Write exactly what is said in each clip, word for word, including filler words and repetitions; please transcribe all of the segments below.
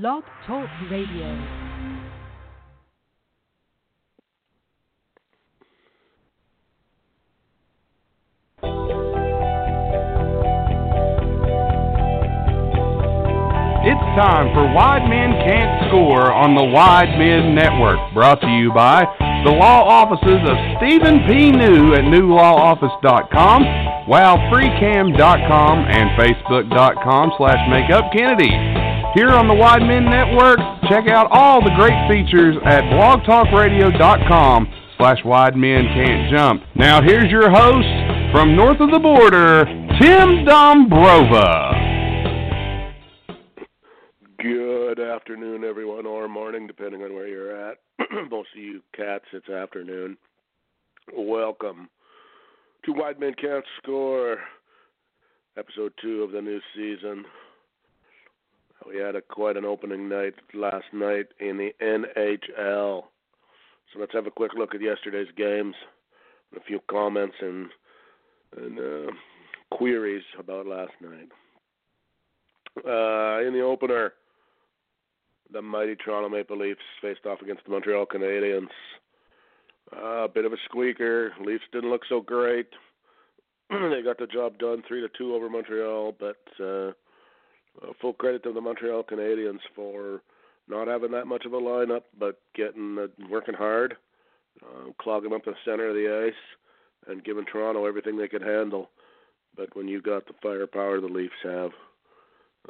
Blog Talk Radio. It's time for Wide Men Can't Score on the Wide Men Network, brought to you by the law offices of Stephen P. New at new law office dot com, wow free cam dot com, and facebook dot com slash makeupkennedy. Here on the Wide Men Network, check out all the great features at blog talk radio dot com slash wide men can't jump. Now here's your host from north of the border, Tim Dombrova. Good afternoon, everyone, or morning, depending on where you're at. Most of you cats, it's afternoon. Welcome to Wide Men Can't Score, episode two of the new season. We had a, quite an opening night last night in the N H L. So let's have a quick look at yesterday's games and a few comments and, and uh, queries about last night. Uh, in the opener, the mighty Toronto Maple Leafs faced off against the Montreal Canadiens. Uh, a bit of a squeaker. Leafs didn't look so great. They got the job done, three to two over Montreal. But uh, full credit to the Montreal Canadiens for not having that much of a lineup, but getting uh, working hard, uh, clogging up the center of the ice, and giving Toronto everything they could handle. But when you got the firepower the Leafs have,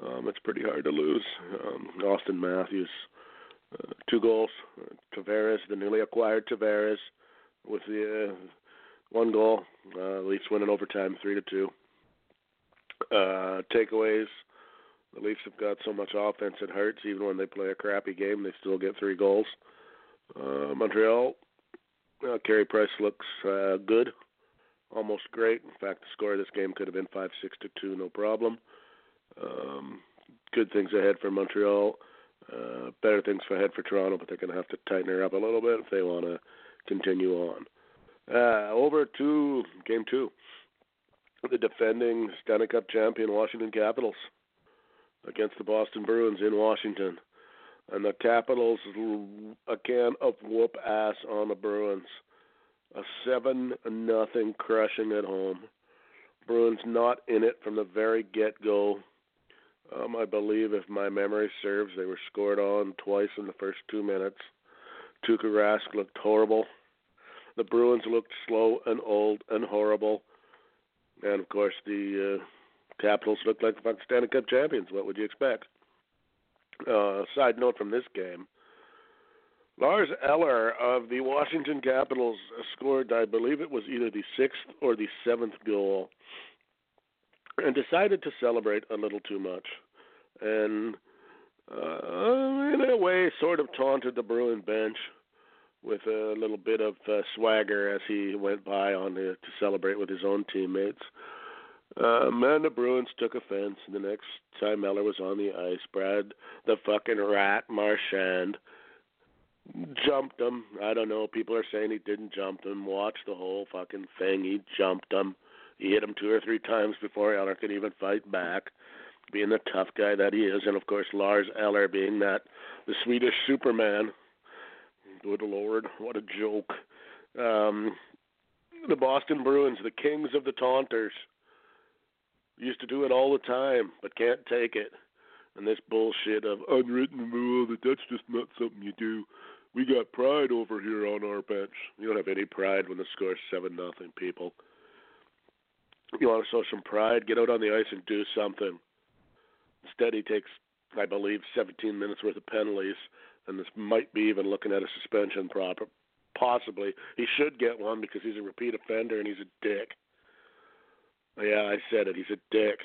Um, it's pretty hard to lose. Um, Austin Matthews, uh, two goals. Uh, Tavares, the newly acquired Tavares, with the uh, one goal. Uh, Leafs win in overtime, three to two. Uh, takeaways: the Leafs have got so much offense it hurts. Even when they play a crappy game, they still get three goals. Uh, Montreal, uh, Carey Price looks uh, good, almost great. In fact, the score of this game could have been five six to two, no problem. Um, good things ahead for Montreal, uh, better things ahead for Toronto, but they're going to have to tighten her up a little bit if they want to continue on. Uh, over to game two, the defending Stanley Cup champion Washington Capitals against the Boston Bruins in Washington. And the Capitals, a can of whoop ass on the Bruins. A seven nothing crushing at home. Bruins not in it from the very get-go. Um, I believe, if my memory serves, they were scored on twice in the first two minutes. Tuukka Rask looked horrible. The Bruins looked slow and old and horrible. And, of course, the uh, Capitals looked like the Stanley Cup champions. What would you expect? Uh, side note from this game, Lars Eller of the Washington Capitals scored, I believe it was either the sixth or the seventh goal, and decided to celebrate a little too much, and uh, in a way sort of taunted the Bruin bench with a little bit of uh, swagger as he went by on the, to celebrate with his own teammates. Um, and the Bruins took offense, and the next time Eller was on the ice, Brad the fucking rat Marchand jumped him. I don't know. People are saying he didn't jump him. Watch the whole fucking thing. He jumped him. He hit him two or three times before Eller could even fight back, being the tough guy that he is. And, of course, Lars Eller being that, the Swedish Superman. Good Lord, what a joke. Um, the Boston Bruins, the kings of the taunters, used to do it all the time, but can't take it. And this bullshit of unwritten rule that that's just not something you do. We got pride over here on our bench. You don't have any pride when the score's seven nothing, people. You want to show some pride? Get out on the ice and do something. Instead, he takes, I believe, seventeen minutes worth of penalties, and this might be even looking at a suspension proper. Possibly. He should get one because he's a repeat offender and he's a dick. Yeah, I said it. He's a dick.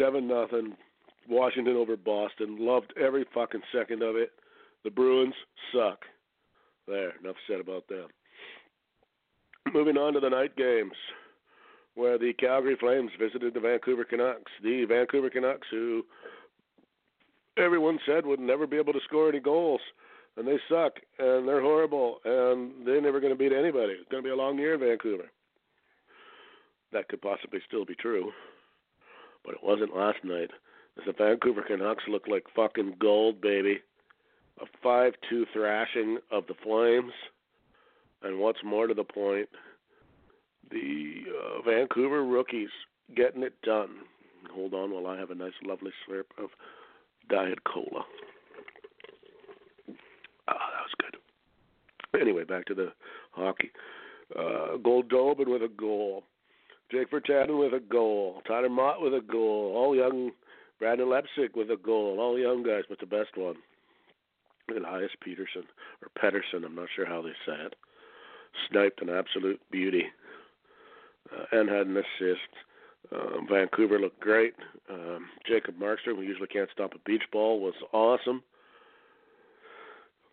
Seven nothing. Washington over Boston. Loved every fucking second of it. The Bruins suck. There, enough said about them. Moving on to the night games, where the Calgary Flames visited the Vancouver Canucks. The Vancouver Canucks, who everyone said would never be able to score any goals, and they suck, and they're horrible, and they're never going to beat anybody. It's going to be a long year in Vancouver. That could possibly still be true, but it wasn't last night. The Vancouver Canucks look like fucking gold, baby. A five two thrashing of the Flames. And what's more to the point, the uh, Vancouver rookies getting it done. Hold on while I have a nice, lovely slurp of Diet Cola. Ah, that was good. Anyway, back to the hockey. Uh, Goldobin with a goal. Jake Bertadden with a goal. Tyler Mott with a goal. All young. Brandon Leipzig with a goal. All young guys, but the best one. Elias Pettersson, or Pettersson, I'm not sure how they say it. Sniped an absolute beauty uh, and had an assist. Um, Vancouver looked great. Um, Jacob Markstrom, who usually can't stop a beach ball, was awesome.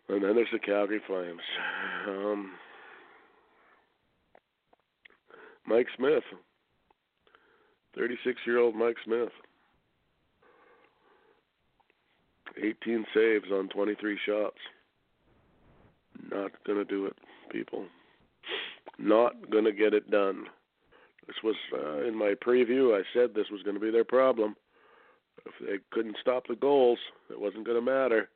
And then there's the Calgary Flames. Um, Mike Smith, thirty-six-year-old Mike Smith. eighteen saves on twenty-three shots. Not going to do it, people. Not going to get it done. This was, uh, in my preview, I said this was going to be their problem. If they couldn't stop the goals, it wasn't going to matter.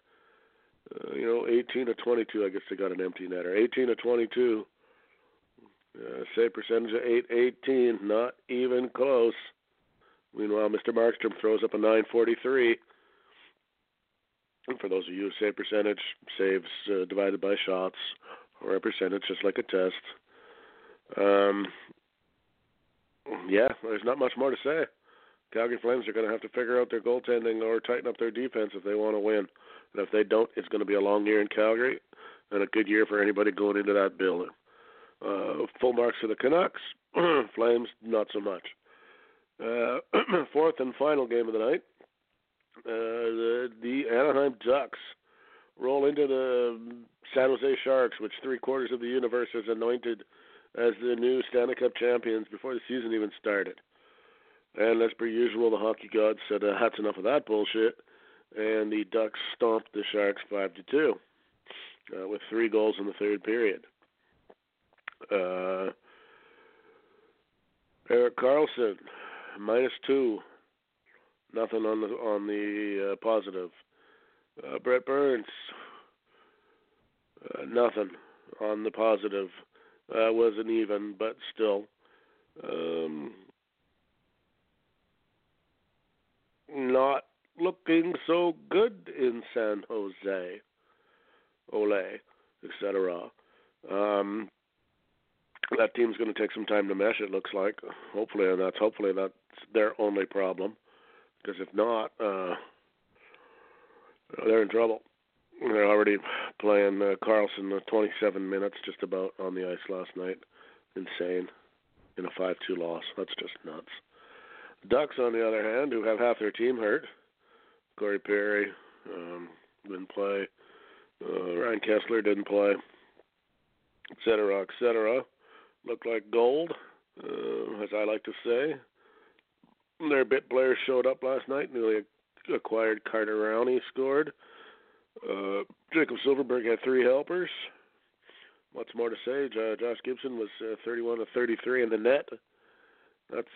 Uh, you know, eighteen to twenty-two, I guess they got an empty netter. eighteen to twenty-two. Uh, save percentage of eight eighteen, not even close. Meanwhile, Mister Markstrom throws up a nine forty-three. For those of you who save percentage, saves uh, divided by shots, or a percentage, just like a test. Um, yeah, there's not much more to say. Calgary Flames are going to have to figure out their goaltending or tighten up their defense if they want to win. And if they don't, it's going to be a long year in Calgary and a good year for anybody going into that building. Uh, full marks for the Canucks. Flames, not so much. Uh, fourth and final game of the night. Uh, the, the Anaheim Ducks roll into the San Jose Sharks, which three-quarters of the universe has anointed as the new Stanley Cup champions before the season even started. And as per usual, the hockey gods said, uh, that's enough of that bullshit, and the Ducks stomped the Sharks five to two uh, with three goals in the third period. Uh, Eric Carlson, minus two. Nothing on the on the uh, positive. Uh, Brett Burns, uh, nothing on the positive. Uh, wasn't even, but still. Um, not looking so good in San Jose. Ole, et cetera. Um, that team's going to take some time to mesh, it looks like. Hopefully, and that's hopefully that's their only problem. Because if not, uh, they're in trouble. They're already playing uh, Carlson uh, twenty-seven minutes just about on the ice last night. Insane. In a five two loss. That's just nuts. Ducks, on the other hand, who have half their team hurt. Corey Perry um, didn't play. Uh, Ryan Kesler didn't play. Et cetera, et cetera. Looked like gold, uh, as I like to say. Their bit players showed up last night. Newly acquired Carter Rowney scored. Uh, Jacob Silverberg had three helpers. What's more to say? J- Josh Gibson was uh, thirty-one to thirty-three in the net. That's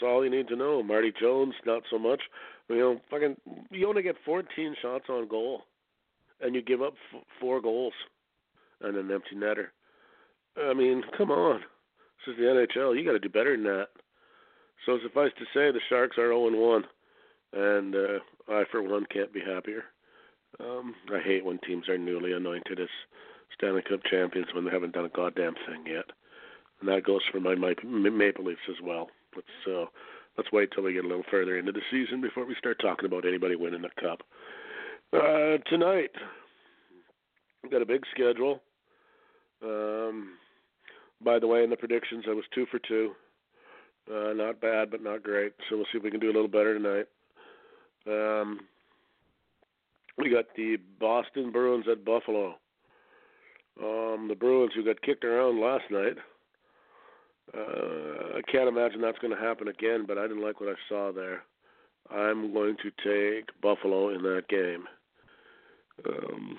all you need to know. Marty Jones, not so much. You know, fucking, you only get fourteen shots on goal, and you give up f- four goals and an empty netter. I mean, come on. This is the N H L. You got to do better than that. So suffice to say, the Sharks are oh and one, and uh, I, for one, can't be happier. Um, I hate when teams are newly anointed as Stanley Cup champions when they haven't done a goddamn thing yet. And that goes for my, my Maple Leafs as well. So uh, let's wait till we get a little further into the season before we start talking about anybody winning the Cup. Uh, tonight, we've got a big schedule. Um, by the way, in the predictions, I was two for two. Uh, not bad, but not great. So we'll see if we can do a little better tonight. Um, we got the Boston Bruins at Buffalo. Um, the Bruins, who got kicked around last night. Uh, I can't imagine that's going to happen again, but I didn't like what I saw there. I'm going to take Buffalo in that game. Um,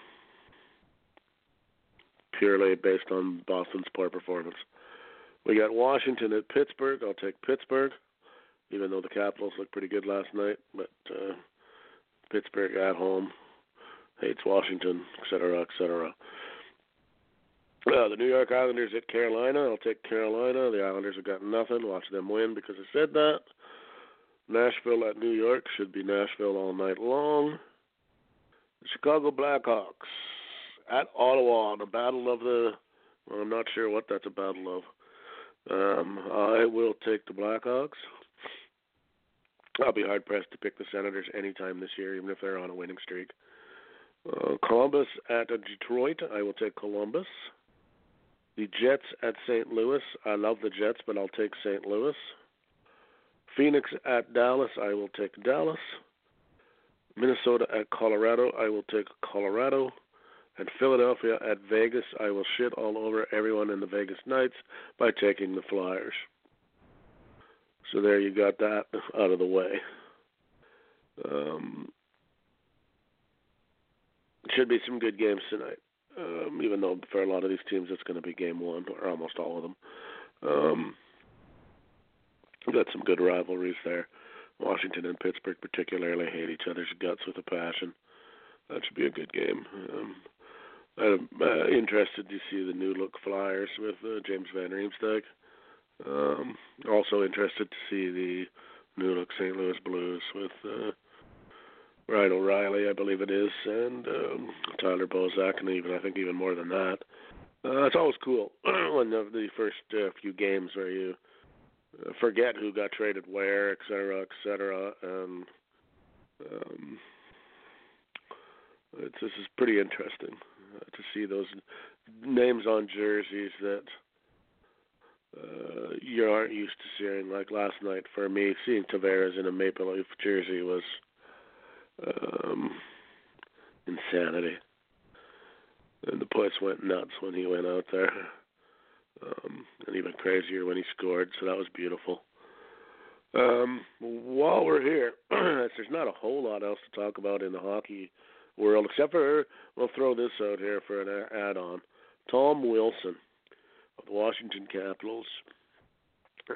purely based on Boston's poor performance. We got Washington at Pittsburgh. I'll take Pittsburgh, even though the Capitals looked pretty good last night. But uh, Pittsburgh at home, hates Washington, et cetera, et cetera. Uh, the New York Islanders at Carolina. I'll take Carolina. The Islanders have got nothing. Watch them win because I said that. Nashville at New York. Should be Nashville all night long. The Chicago Blackhawks at Ottawa in a battle of the... Well, I'm not sure what that's a battle of. Um, I will take the Blackhawks. I'll be hard-pressed to pick the Senators anytime this year, even if they're on a winning streak. Uh, Columbus at Detroit. I will take Columbus. The Jets at Saint Louis. I love the Jets, but I'll take Saint Louis. Phoenix at Dallas. I will take Dallas. Minnesota at Colorado. I will take Colorado. And Philadelphia at Vegas. I will shit all over everyone in the Vegas Knights by taking the Flyers. So there you got that out of the way. Um, should be some good games tonight, um, even though for a lot of these teams it's going to be game one, or almost all of them. Um, we've got some good rivalries there. Washington and Pittsburgh particularly hate each other's guts with a passion. That should be a good game. Um, I'm uh, interested to see the new look Flyers with uh, James Van Riemsdyk. Um, also interested to see the new look Saint Louis Blues with uh, Ryan O'Reilly, I believe it is, and um, Tyler Bozak, and even I think even more than that. Uh, it's always cool when the, the first uh, few games where you uh, forget who got traded where, et cetera, et cetera, and um, it's, this is pretty interesting uh, to see those names on jerseys that uh, you aren't used to seeing. Like last night, for me, seeing Tavares in a Maple Leaf jersey was um, insanity. And the place went nuts when he went out there. Um, and even crazier when he scored, so that was beautiful. Um, while we're here, there's not a whole lot else to talk about in the hockey world, except for, we'll throw this out here for an add-on. Tom Wilson of the Washington Capitals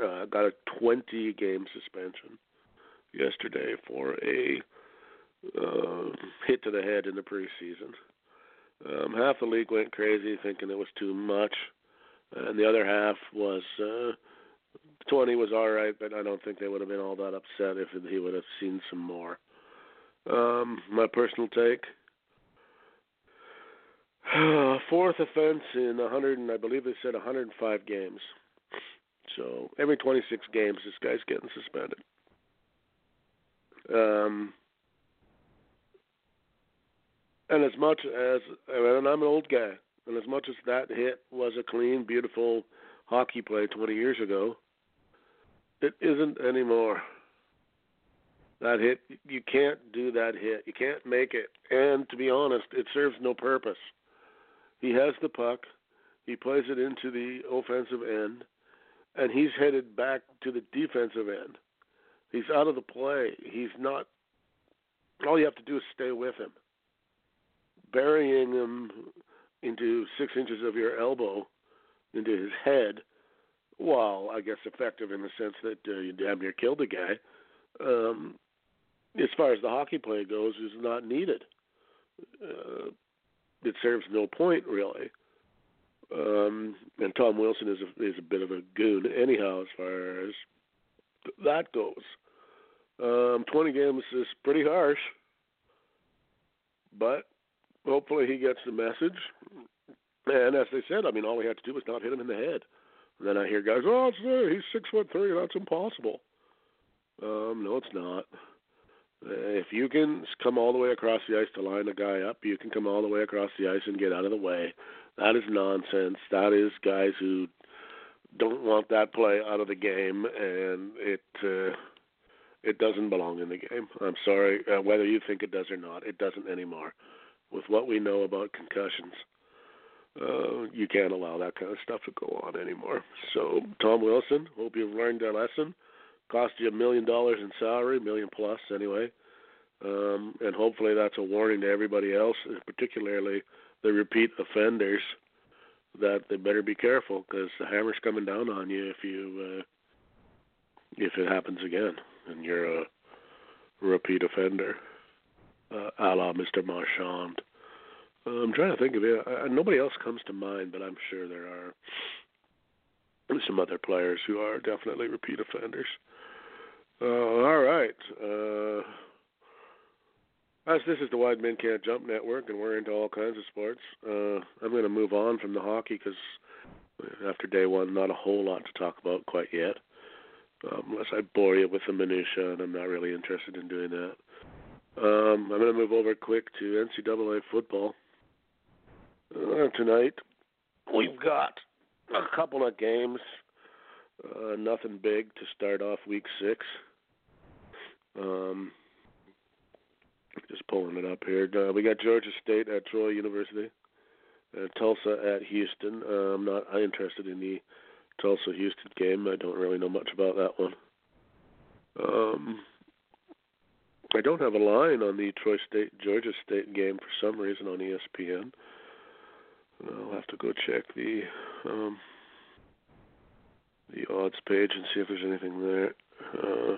uh, got a twenty-game suspension yesterday for a uh, hit to the head in the preseason. Um, half the league went crazy thinking it was too much, and the other half was uh, twenty was all right, but I don't think they would have been all that upset if he would have seen some more. Um, my personal take, uh, fourth offense in one hundred, and I believe they said one hundred five games. So every twenty-six games, this guy's getting suspended. Um, and as much as, and I'm an old guy, and as much as that hit was a clean, beautiful hockey play twenty years ago, it isn't anymore. That hit, you can't do that hit. You can't make it. And to be honest, it serves no purpose. He has the puck. He plays it into the offensive end, and he's headed back to the defensive end. He's out of the play. He's not – all you have to do is stay with him. Burying him into six inches of your elbow into his head, while I guess effective in the sense that uh, you damn near killed the guy, um, as far as the hockey play goes, is not needed. Uh, it serves no point, really. Um, and Tom Wilson is a, is a bit of a goon, anyhow, as far as that goes. Um, twenty games is pretty harsh, but hopefully he gets the message. And as they said, I mean, all we had to do was not hit him in the head. And then I hear guys, oh, it's there. He's six foot three. That's impossible. Um, no, it's not. If you can come all the way across the ice to line a guy up, you can come all the way across the ice and get out of the way. That is nonsense. That is guys who don't want that play out of the game, and it uh, it doesn't belong in the game. I'm sorry, uh, whether you think it does or not, it doesn't anymore. With what we know about concussions, uh, you can't allow that kind of stuff to go on anymore. So, Tom Wilson, hope you've learned a lesson. Cost you a million dollars in salary, million plus anyway, um, and hopefully that's a warning to everybody else, particularly the repeat offenders, that they better be careful because the hammer's coming down on you if you uh, if it happens again and you're a repeat offender. uh, a la Mister Marchand. Uh, I'm trying to think of it. Uh, nobody else comes to mind, but I'm sure there are some other players who are definitely repeat offenders. Uh, all right. Uh, as this is the Wide Men Can't Jump Network, and we're into all kinds of sports, uh, I'm going to move on from the hockey because after day one, not a whole lot to talk about quite yet, um, unless I bore you with the minutiae, and I'm not really interested in doing that. Um, I'm going to move over quick to N C double A football. Uh, tonight, we've got a couple of games. Uh, nothing big to start off week six. Um, just pulling it up here. Uh, we got Georgia State at Troy University, uh, Tulsa at Houston. Uh, I'm not interested in the Tulsa-Houston game. I don't really know much about that one. Um, I don't have a line on the Troy State-Georgia State game for some reason on E S P N. I'll have to go check the... Um, the odds page and see if there's anything there. Uh,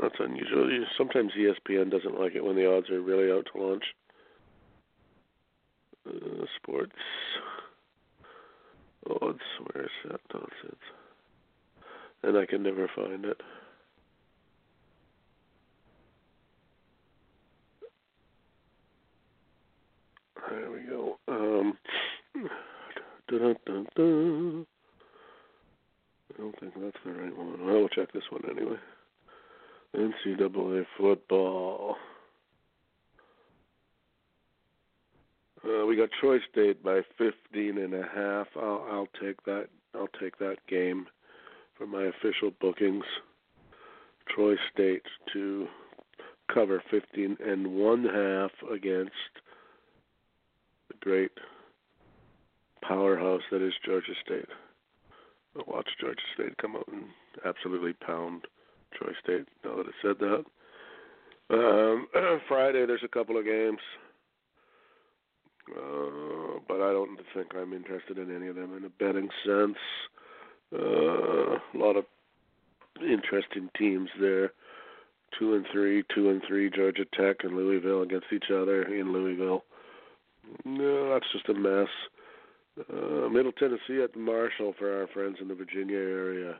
that's unusual. Sometimes E S P N doesn't like it when the odds are really out to lunch. Uh, sports. Odds. Where is that nonsense? And I can never find it. There we go. Um, dun-dun-dun-dun. I don't think that's the right one. Well, we'll check this one anyway. N C double A football. Uh, we got Troy State by fifteen and a half. I'll, I'll take that. I'll take that game for my official bookings. Troy State to cover fifteen and one half against the great powerhouse that is Georgia State. But watch Georgia State come out and absolutely pound Troy State, now that I said that. Um, Friday, there's a couple of games. Uh, but I don't think I'm interested in any of them in a betting sense. Uh, a lot of interesting teams there. Two and three, two and three, Georgia Tech and Louisville against each other in Louisville. No, that's just a mess. Uh, Middle Tennessee at Marshall for our friends in the Virginia area.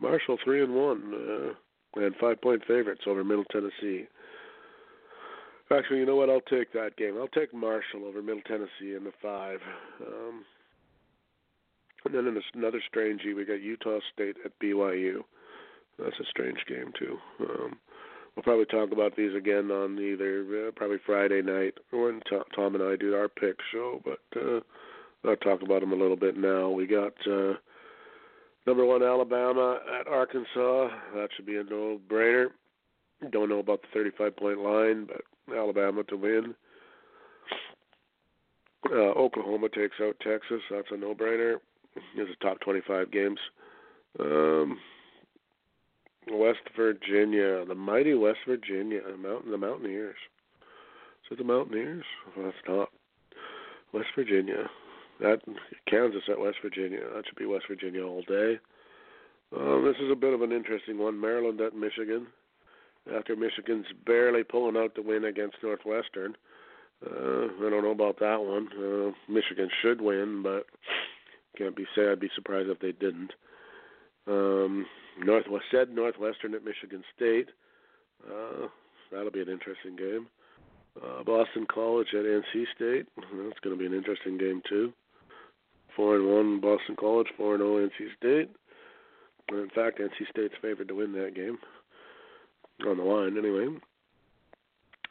Marshall three and one, uh, and five point favorites over Middle Tennessee. Actually, you know what? I'll take that game. I'll take Marshall over Middle Tennessee in the five. Um, and then in another strangey, we got Utah State at B Y U. That's a strange game too. Um, we'll probably talk about these again on either uh, probably Friday night when Tom and I do our pick show, but. Uh, I'll talk about them a little bit now. We got uh, number one Alabama at Arkansas. That should be a no-brainer. Don't know about the thirty-five point line, but Alabama to win. Uh, Oklahoma takes out Texas. That's a no-brainer. These are top twenty-five games. Um, West Virginia, the mighty West Virginia, the, mountain, the Mountaineers. Is it the Mountaineers? Well, that's not. West Virginia. That Kansas at West Virginia. That should be West Virginia all day. Um, this is a bit of an interesting one. Maryland at Michigan. After Michigan's barely pulling out the win against Northwestern. Uh, I don't know about that one. Uh, Michigan should win, but can't be said. I'd be surprised if they didn't. Um, Northwest said Northwestern at Michigan State. Uh, that'll be an interesting game. Uh, Boston College at N C State. That's going to be an interesting game, too. Four and one Boston College, four and zero N C State. And in fact, N C State's favored to win that game on the line, anyway.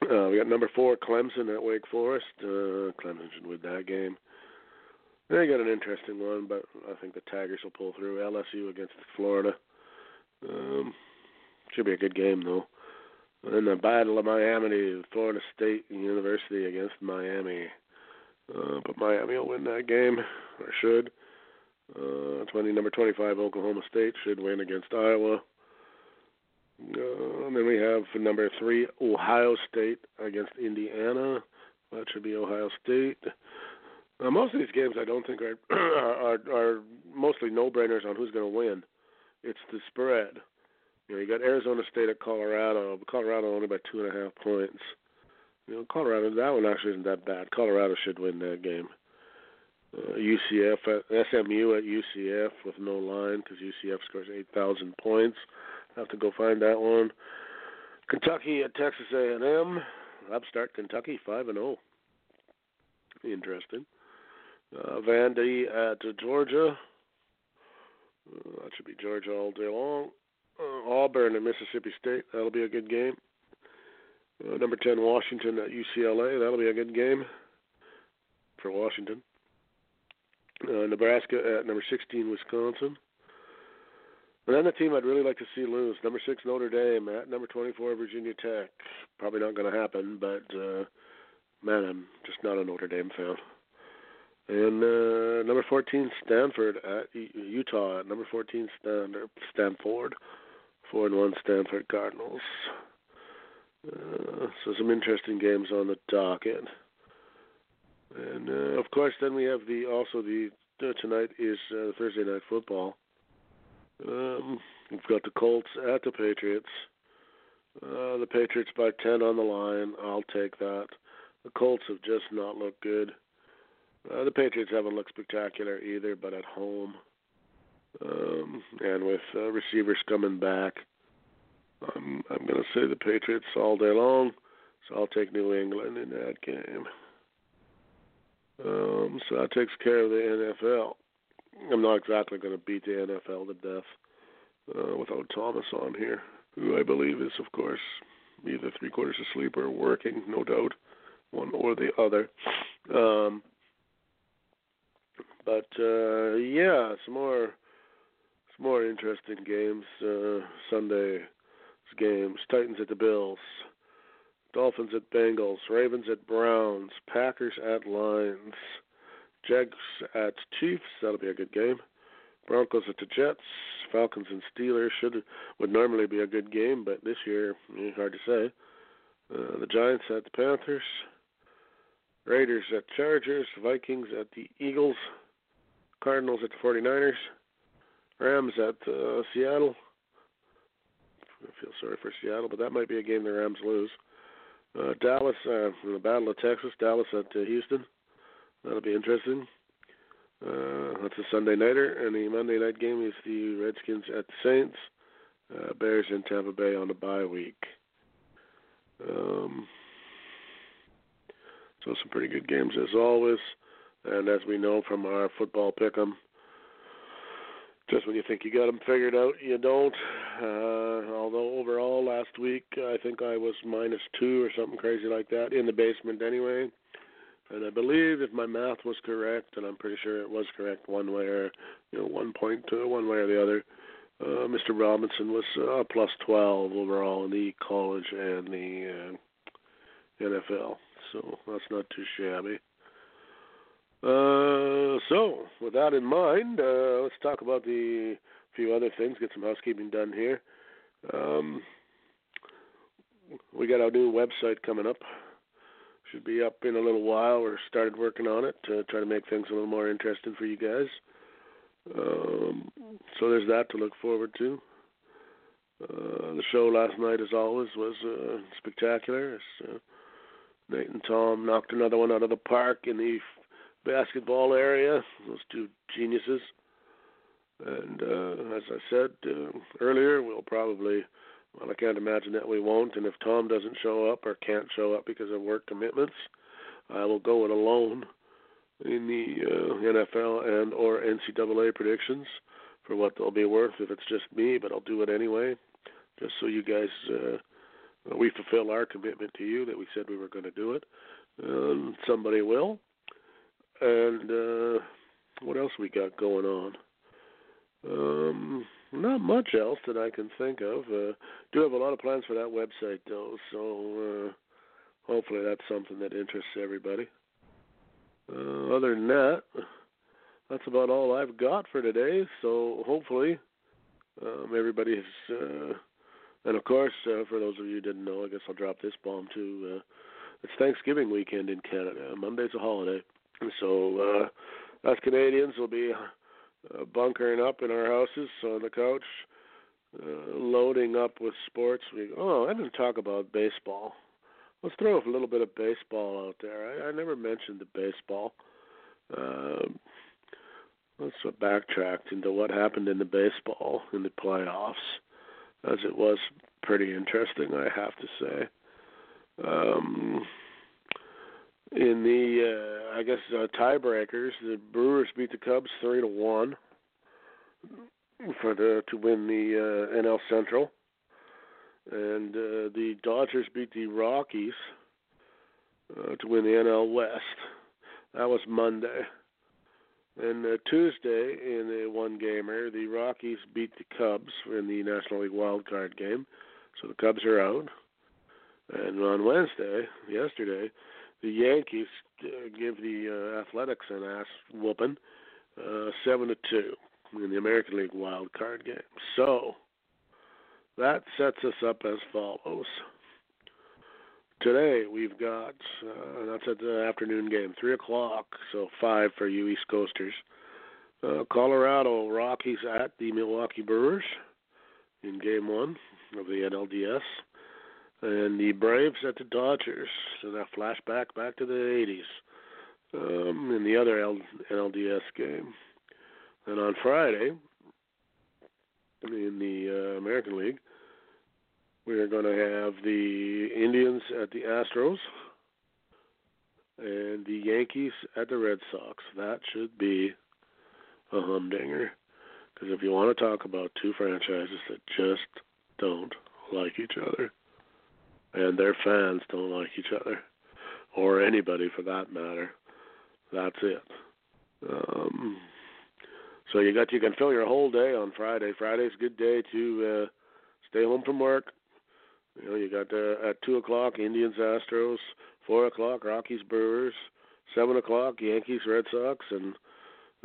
Uh, we got number four Clemson at Wake Forest. Uh, Clemson should win that game. They got an interesting one, but I think the Tigers will pull through. L S U against Florida. Um, should be a good game though. And the Battle of Miami, Florida State University against Miami. Uh, but Miami will win that game, or should. Uh, twenty number twenty-five, Oklahoma State should win against Iowa. Uh, and then we have number three, Ohio State against Indiana. That should be Ohio State. Uh, most of these games, I don't think, are are, are mostly no-brainers on who's going to win. It's the spread. You know, you got Arizona State at Colorado. Colorado only by two and a half points. You know, Colorado, that one actually isn't that bad. Colorado should win that game. Uh, U C F, at, S M U at U C F with no line because U C F scores eight thousand points. I'll have to go find that one. Kentucky at Texas A and M. Upstart Kentucky, five and oh. Interesting. Uh, Vandy at Georgia. Uh, that should be Georgia all day long. Uh, Auburn at Mississippi State. That'll be a good game. Uh, number ten, Washington at U C L A. That'll be a good game for Washington. Uh, Nebraska at number sixteen, Wisconsin. And then the team I'd really like to see lose, number six, Notre Dame at number twenty-four, Virginia Tech. Probably not going to happen, but, uh, man, I'm just not a Notre Dame fan. And uh, number fourteen, Stanford at Utah at number fourteen, Stanford. Four and one, Stanford Cardinals. Uh, so some interesting games on the docket. And, uh, of course, then we have the also the uh, tonight is uh, Thursday Night Football. Um, we've got the Colts at the Patriots. Uh, the Patriots by ten on the line. I'll take that. The Colts have just not looked good. Uh, the Patriots haven't looked spectacular either, but at home. Um, and with uh, receivers coming back, I'm, I'm going to say the Patriots all day long, so I'll take New England in that game. Um, so that takes care of the N F L. I'm not exactly going to beat the N F L to death uh, without Thomas on here, who I believe is, of course, either three quarters asleep or working, no doubt, one or the other. Um, but, uh, yeah, some more, some more interesting games. Uh, Sunday's games, Titans at the Bills, Dolphins at Bengals, Ravens at Browns, Packers at Lions, Jags at Chiefs. That'll be a good game. Broncos at the Jets, Falcons and Steelers should would normally be a good game, but this year, hard to say. Uh, the Giants at the Panthers, Raiders at Chargers, Vikings at the Eagles, Cardinals at the forty-niners, Rams at uh, Seattle. I feel sorry for Seattle, but that might be a game the Rams lose. Uh, Dallas, uh, from the Battle of Texas, Dallas at uh, Houston. That'll be interesting. Uh, that's a Sunday nighter, and the Monday night game is the Redskins at the Saints, uh, Bears in Tampa Bay on the bye week. Um, so some pretty good games as always, and as we know from our football pick'em, just when you think you got them figured out, you don't. Uh, although overall last week, I think I was minus two or something crazy like that in the basement anyway. And I believe if my math was correct, and I'm pretty sure it was correct one way or, you know, one point to one way or the other, uh, Mister Robinson was uh, plus twelve overall in the college and the uh, N F L. So that's not too shabby. Uh, so with that in mind, uh, let's talk about the few other things, get some housekeeping done here. Um, we got our new website coming up. Should be up in a little while. We started working on it to try to make things a little more interesting for you guys. Um, so there's that to look forward to. Uh, the show last night, as always, was uh, spectacular. Uh, Nate and Tom knocked another one out of the park in the f- basketball area. Those two geniuses. And uh, as I said uh, earlier, we'll probably... Well, I can't imagine that we won't, and if Tom doesn't show up or can't show up because of work commitments, I will go it alone in the uh, N F L and or N C double A predictions for what they'll be worth if it's just me, but I'll do it anyway, just so you guys, uh, we fulfill our commitment to you that we said we were going to do it. Um, somebody will. And uh, what else we got going on? Um... Not much else that I can think of. Uh, do have a lot of plans for that website, though, so uh, hopefully that's something that interests everybody. Uh, other than that, that's about all I've got for today, so hopefully um, everybody's... Uh, and, of course, uh, for those of you who didn't know, I guess I'll drop this bomb, too. Uh, it's Thanksgiving weekend in Canada. Monday's a holiday, so uh, us Canadians will be... Uh, bunkering up in our houses on the couch, uh, loading up with sports. We oh, I didn't talk about baseball. Let's throw a little bit of baseball out there. I, I never mentioned the baseball. Um, let's backtrack into what happened in the baseball in the playoffs, as it was pretty interesting, I have to say. Um, in the, uh, I guess, uh, tiebreakers, the Brewers beat the Cubs three to one for the to win the uh, N L Central, and uh, the Dodgers beat the Rockies uh, to win the N L West. That was Monday. And uh, Tuesday, in a one-gamer, the Rockies beat the Cubs in the National League wild card game, so the Cubs are out. And on Wednesday, yesterday, the Yankees uh, give the uh, Athletics an ass whooping, uh, seven to two, in the American League wild card game. So that sets us up as follows. Today we've got, uh, that's at the afternoon game, three o'clock, so five for you East Coasters. Uh, Colorado Rockies at the Milwaukee Brewers in game one of the N L D S. And the Braves at the Dodgers, so that flashback back to the eighties um, in the other N L D S game. And on Friday, in the uh, American League, we are going to have the Indians at the Astros and the Yankees at the Red Sox. That should be a humdinger, because if you want to talk about two franchises that just don't like each other, and their fans don't like each other, or anybody for that matter, that's it. Um, so you got you can fill your whole day on Friday. Friday's a good day to uh, stay home from work. You know, you got uh, at two o'clock, Indians, Astros, four o'clock, Rockies, Brewers, seven o'clock, Yankees, Red Sox, and,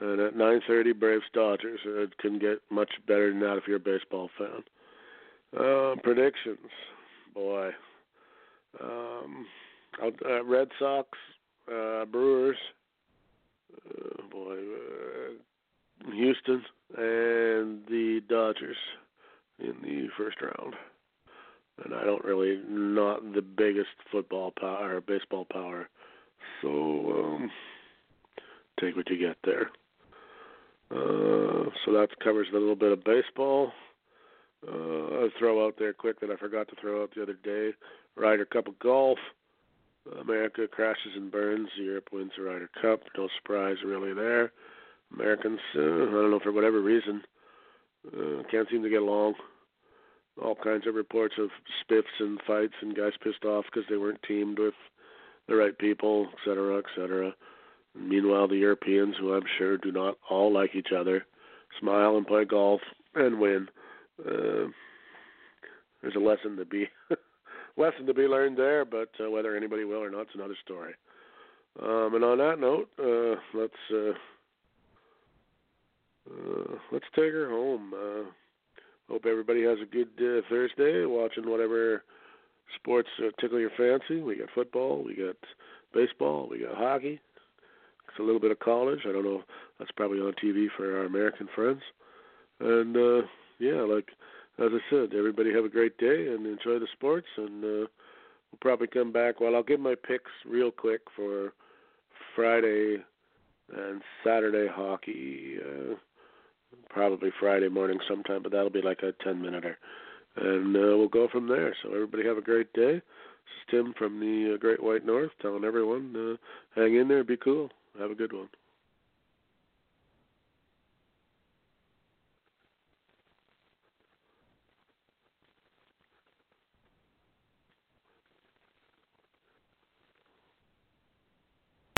and at nine thirty, Braves, Dodgers. It can get much better than that if you're a baseball fan. Uh, predictions, boy. Um, uh, Red Sox, uh, Brewers, uh, boy, uh, Houston, and the Dodgers in the first round. And I don't really, not the biggest football power, baseball power. So, um, take what you get there. Uh, so that covers a little bit of baseball. Uh, I'll throw out there quick that I forgot to throw out the other day. Ryder Cup of golf. America crashes and burns. Europe wins the Ryder Cup. No surprise really there. Americans, uh, I don't know, for whatever reason, uh, can't seem to get along. All kinds of reports of spiffs and fights and guys pissed off because they weren't teamed with the right people, et cetera, et cetera. And meanwhile, the Europeans, who I'm sure do not all like each other, smile and play golf and win. Uh, there's a lesson to be lesson to be learned there, but uh, whether anybody will or not is another story. Um, and on that note, uh, let's uh, uh, let's take her home. Uh, Hope everybody has a good uh, Thursday, watching whatever sports uh, tickle your fancy. We got football, we got baseball, we got hockey. It's a little bit of college. I don't know. That's probably on T V for our American friends. And, uh, yeah, like, as I said, everybody have a great day and enjoy the sports. And uh, we'll probably come back. Well, I'll give my picks real quick for Friday and Saturday hockey. Uh Probably Friday morning sometime, but that'll be like a ten-minute-er. And uh, we'll go from there. So everybody have a great day. This is Tim from the uh, Great White North telling everyone, uh, hang in there, be cool. Have a good one.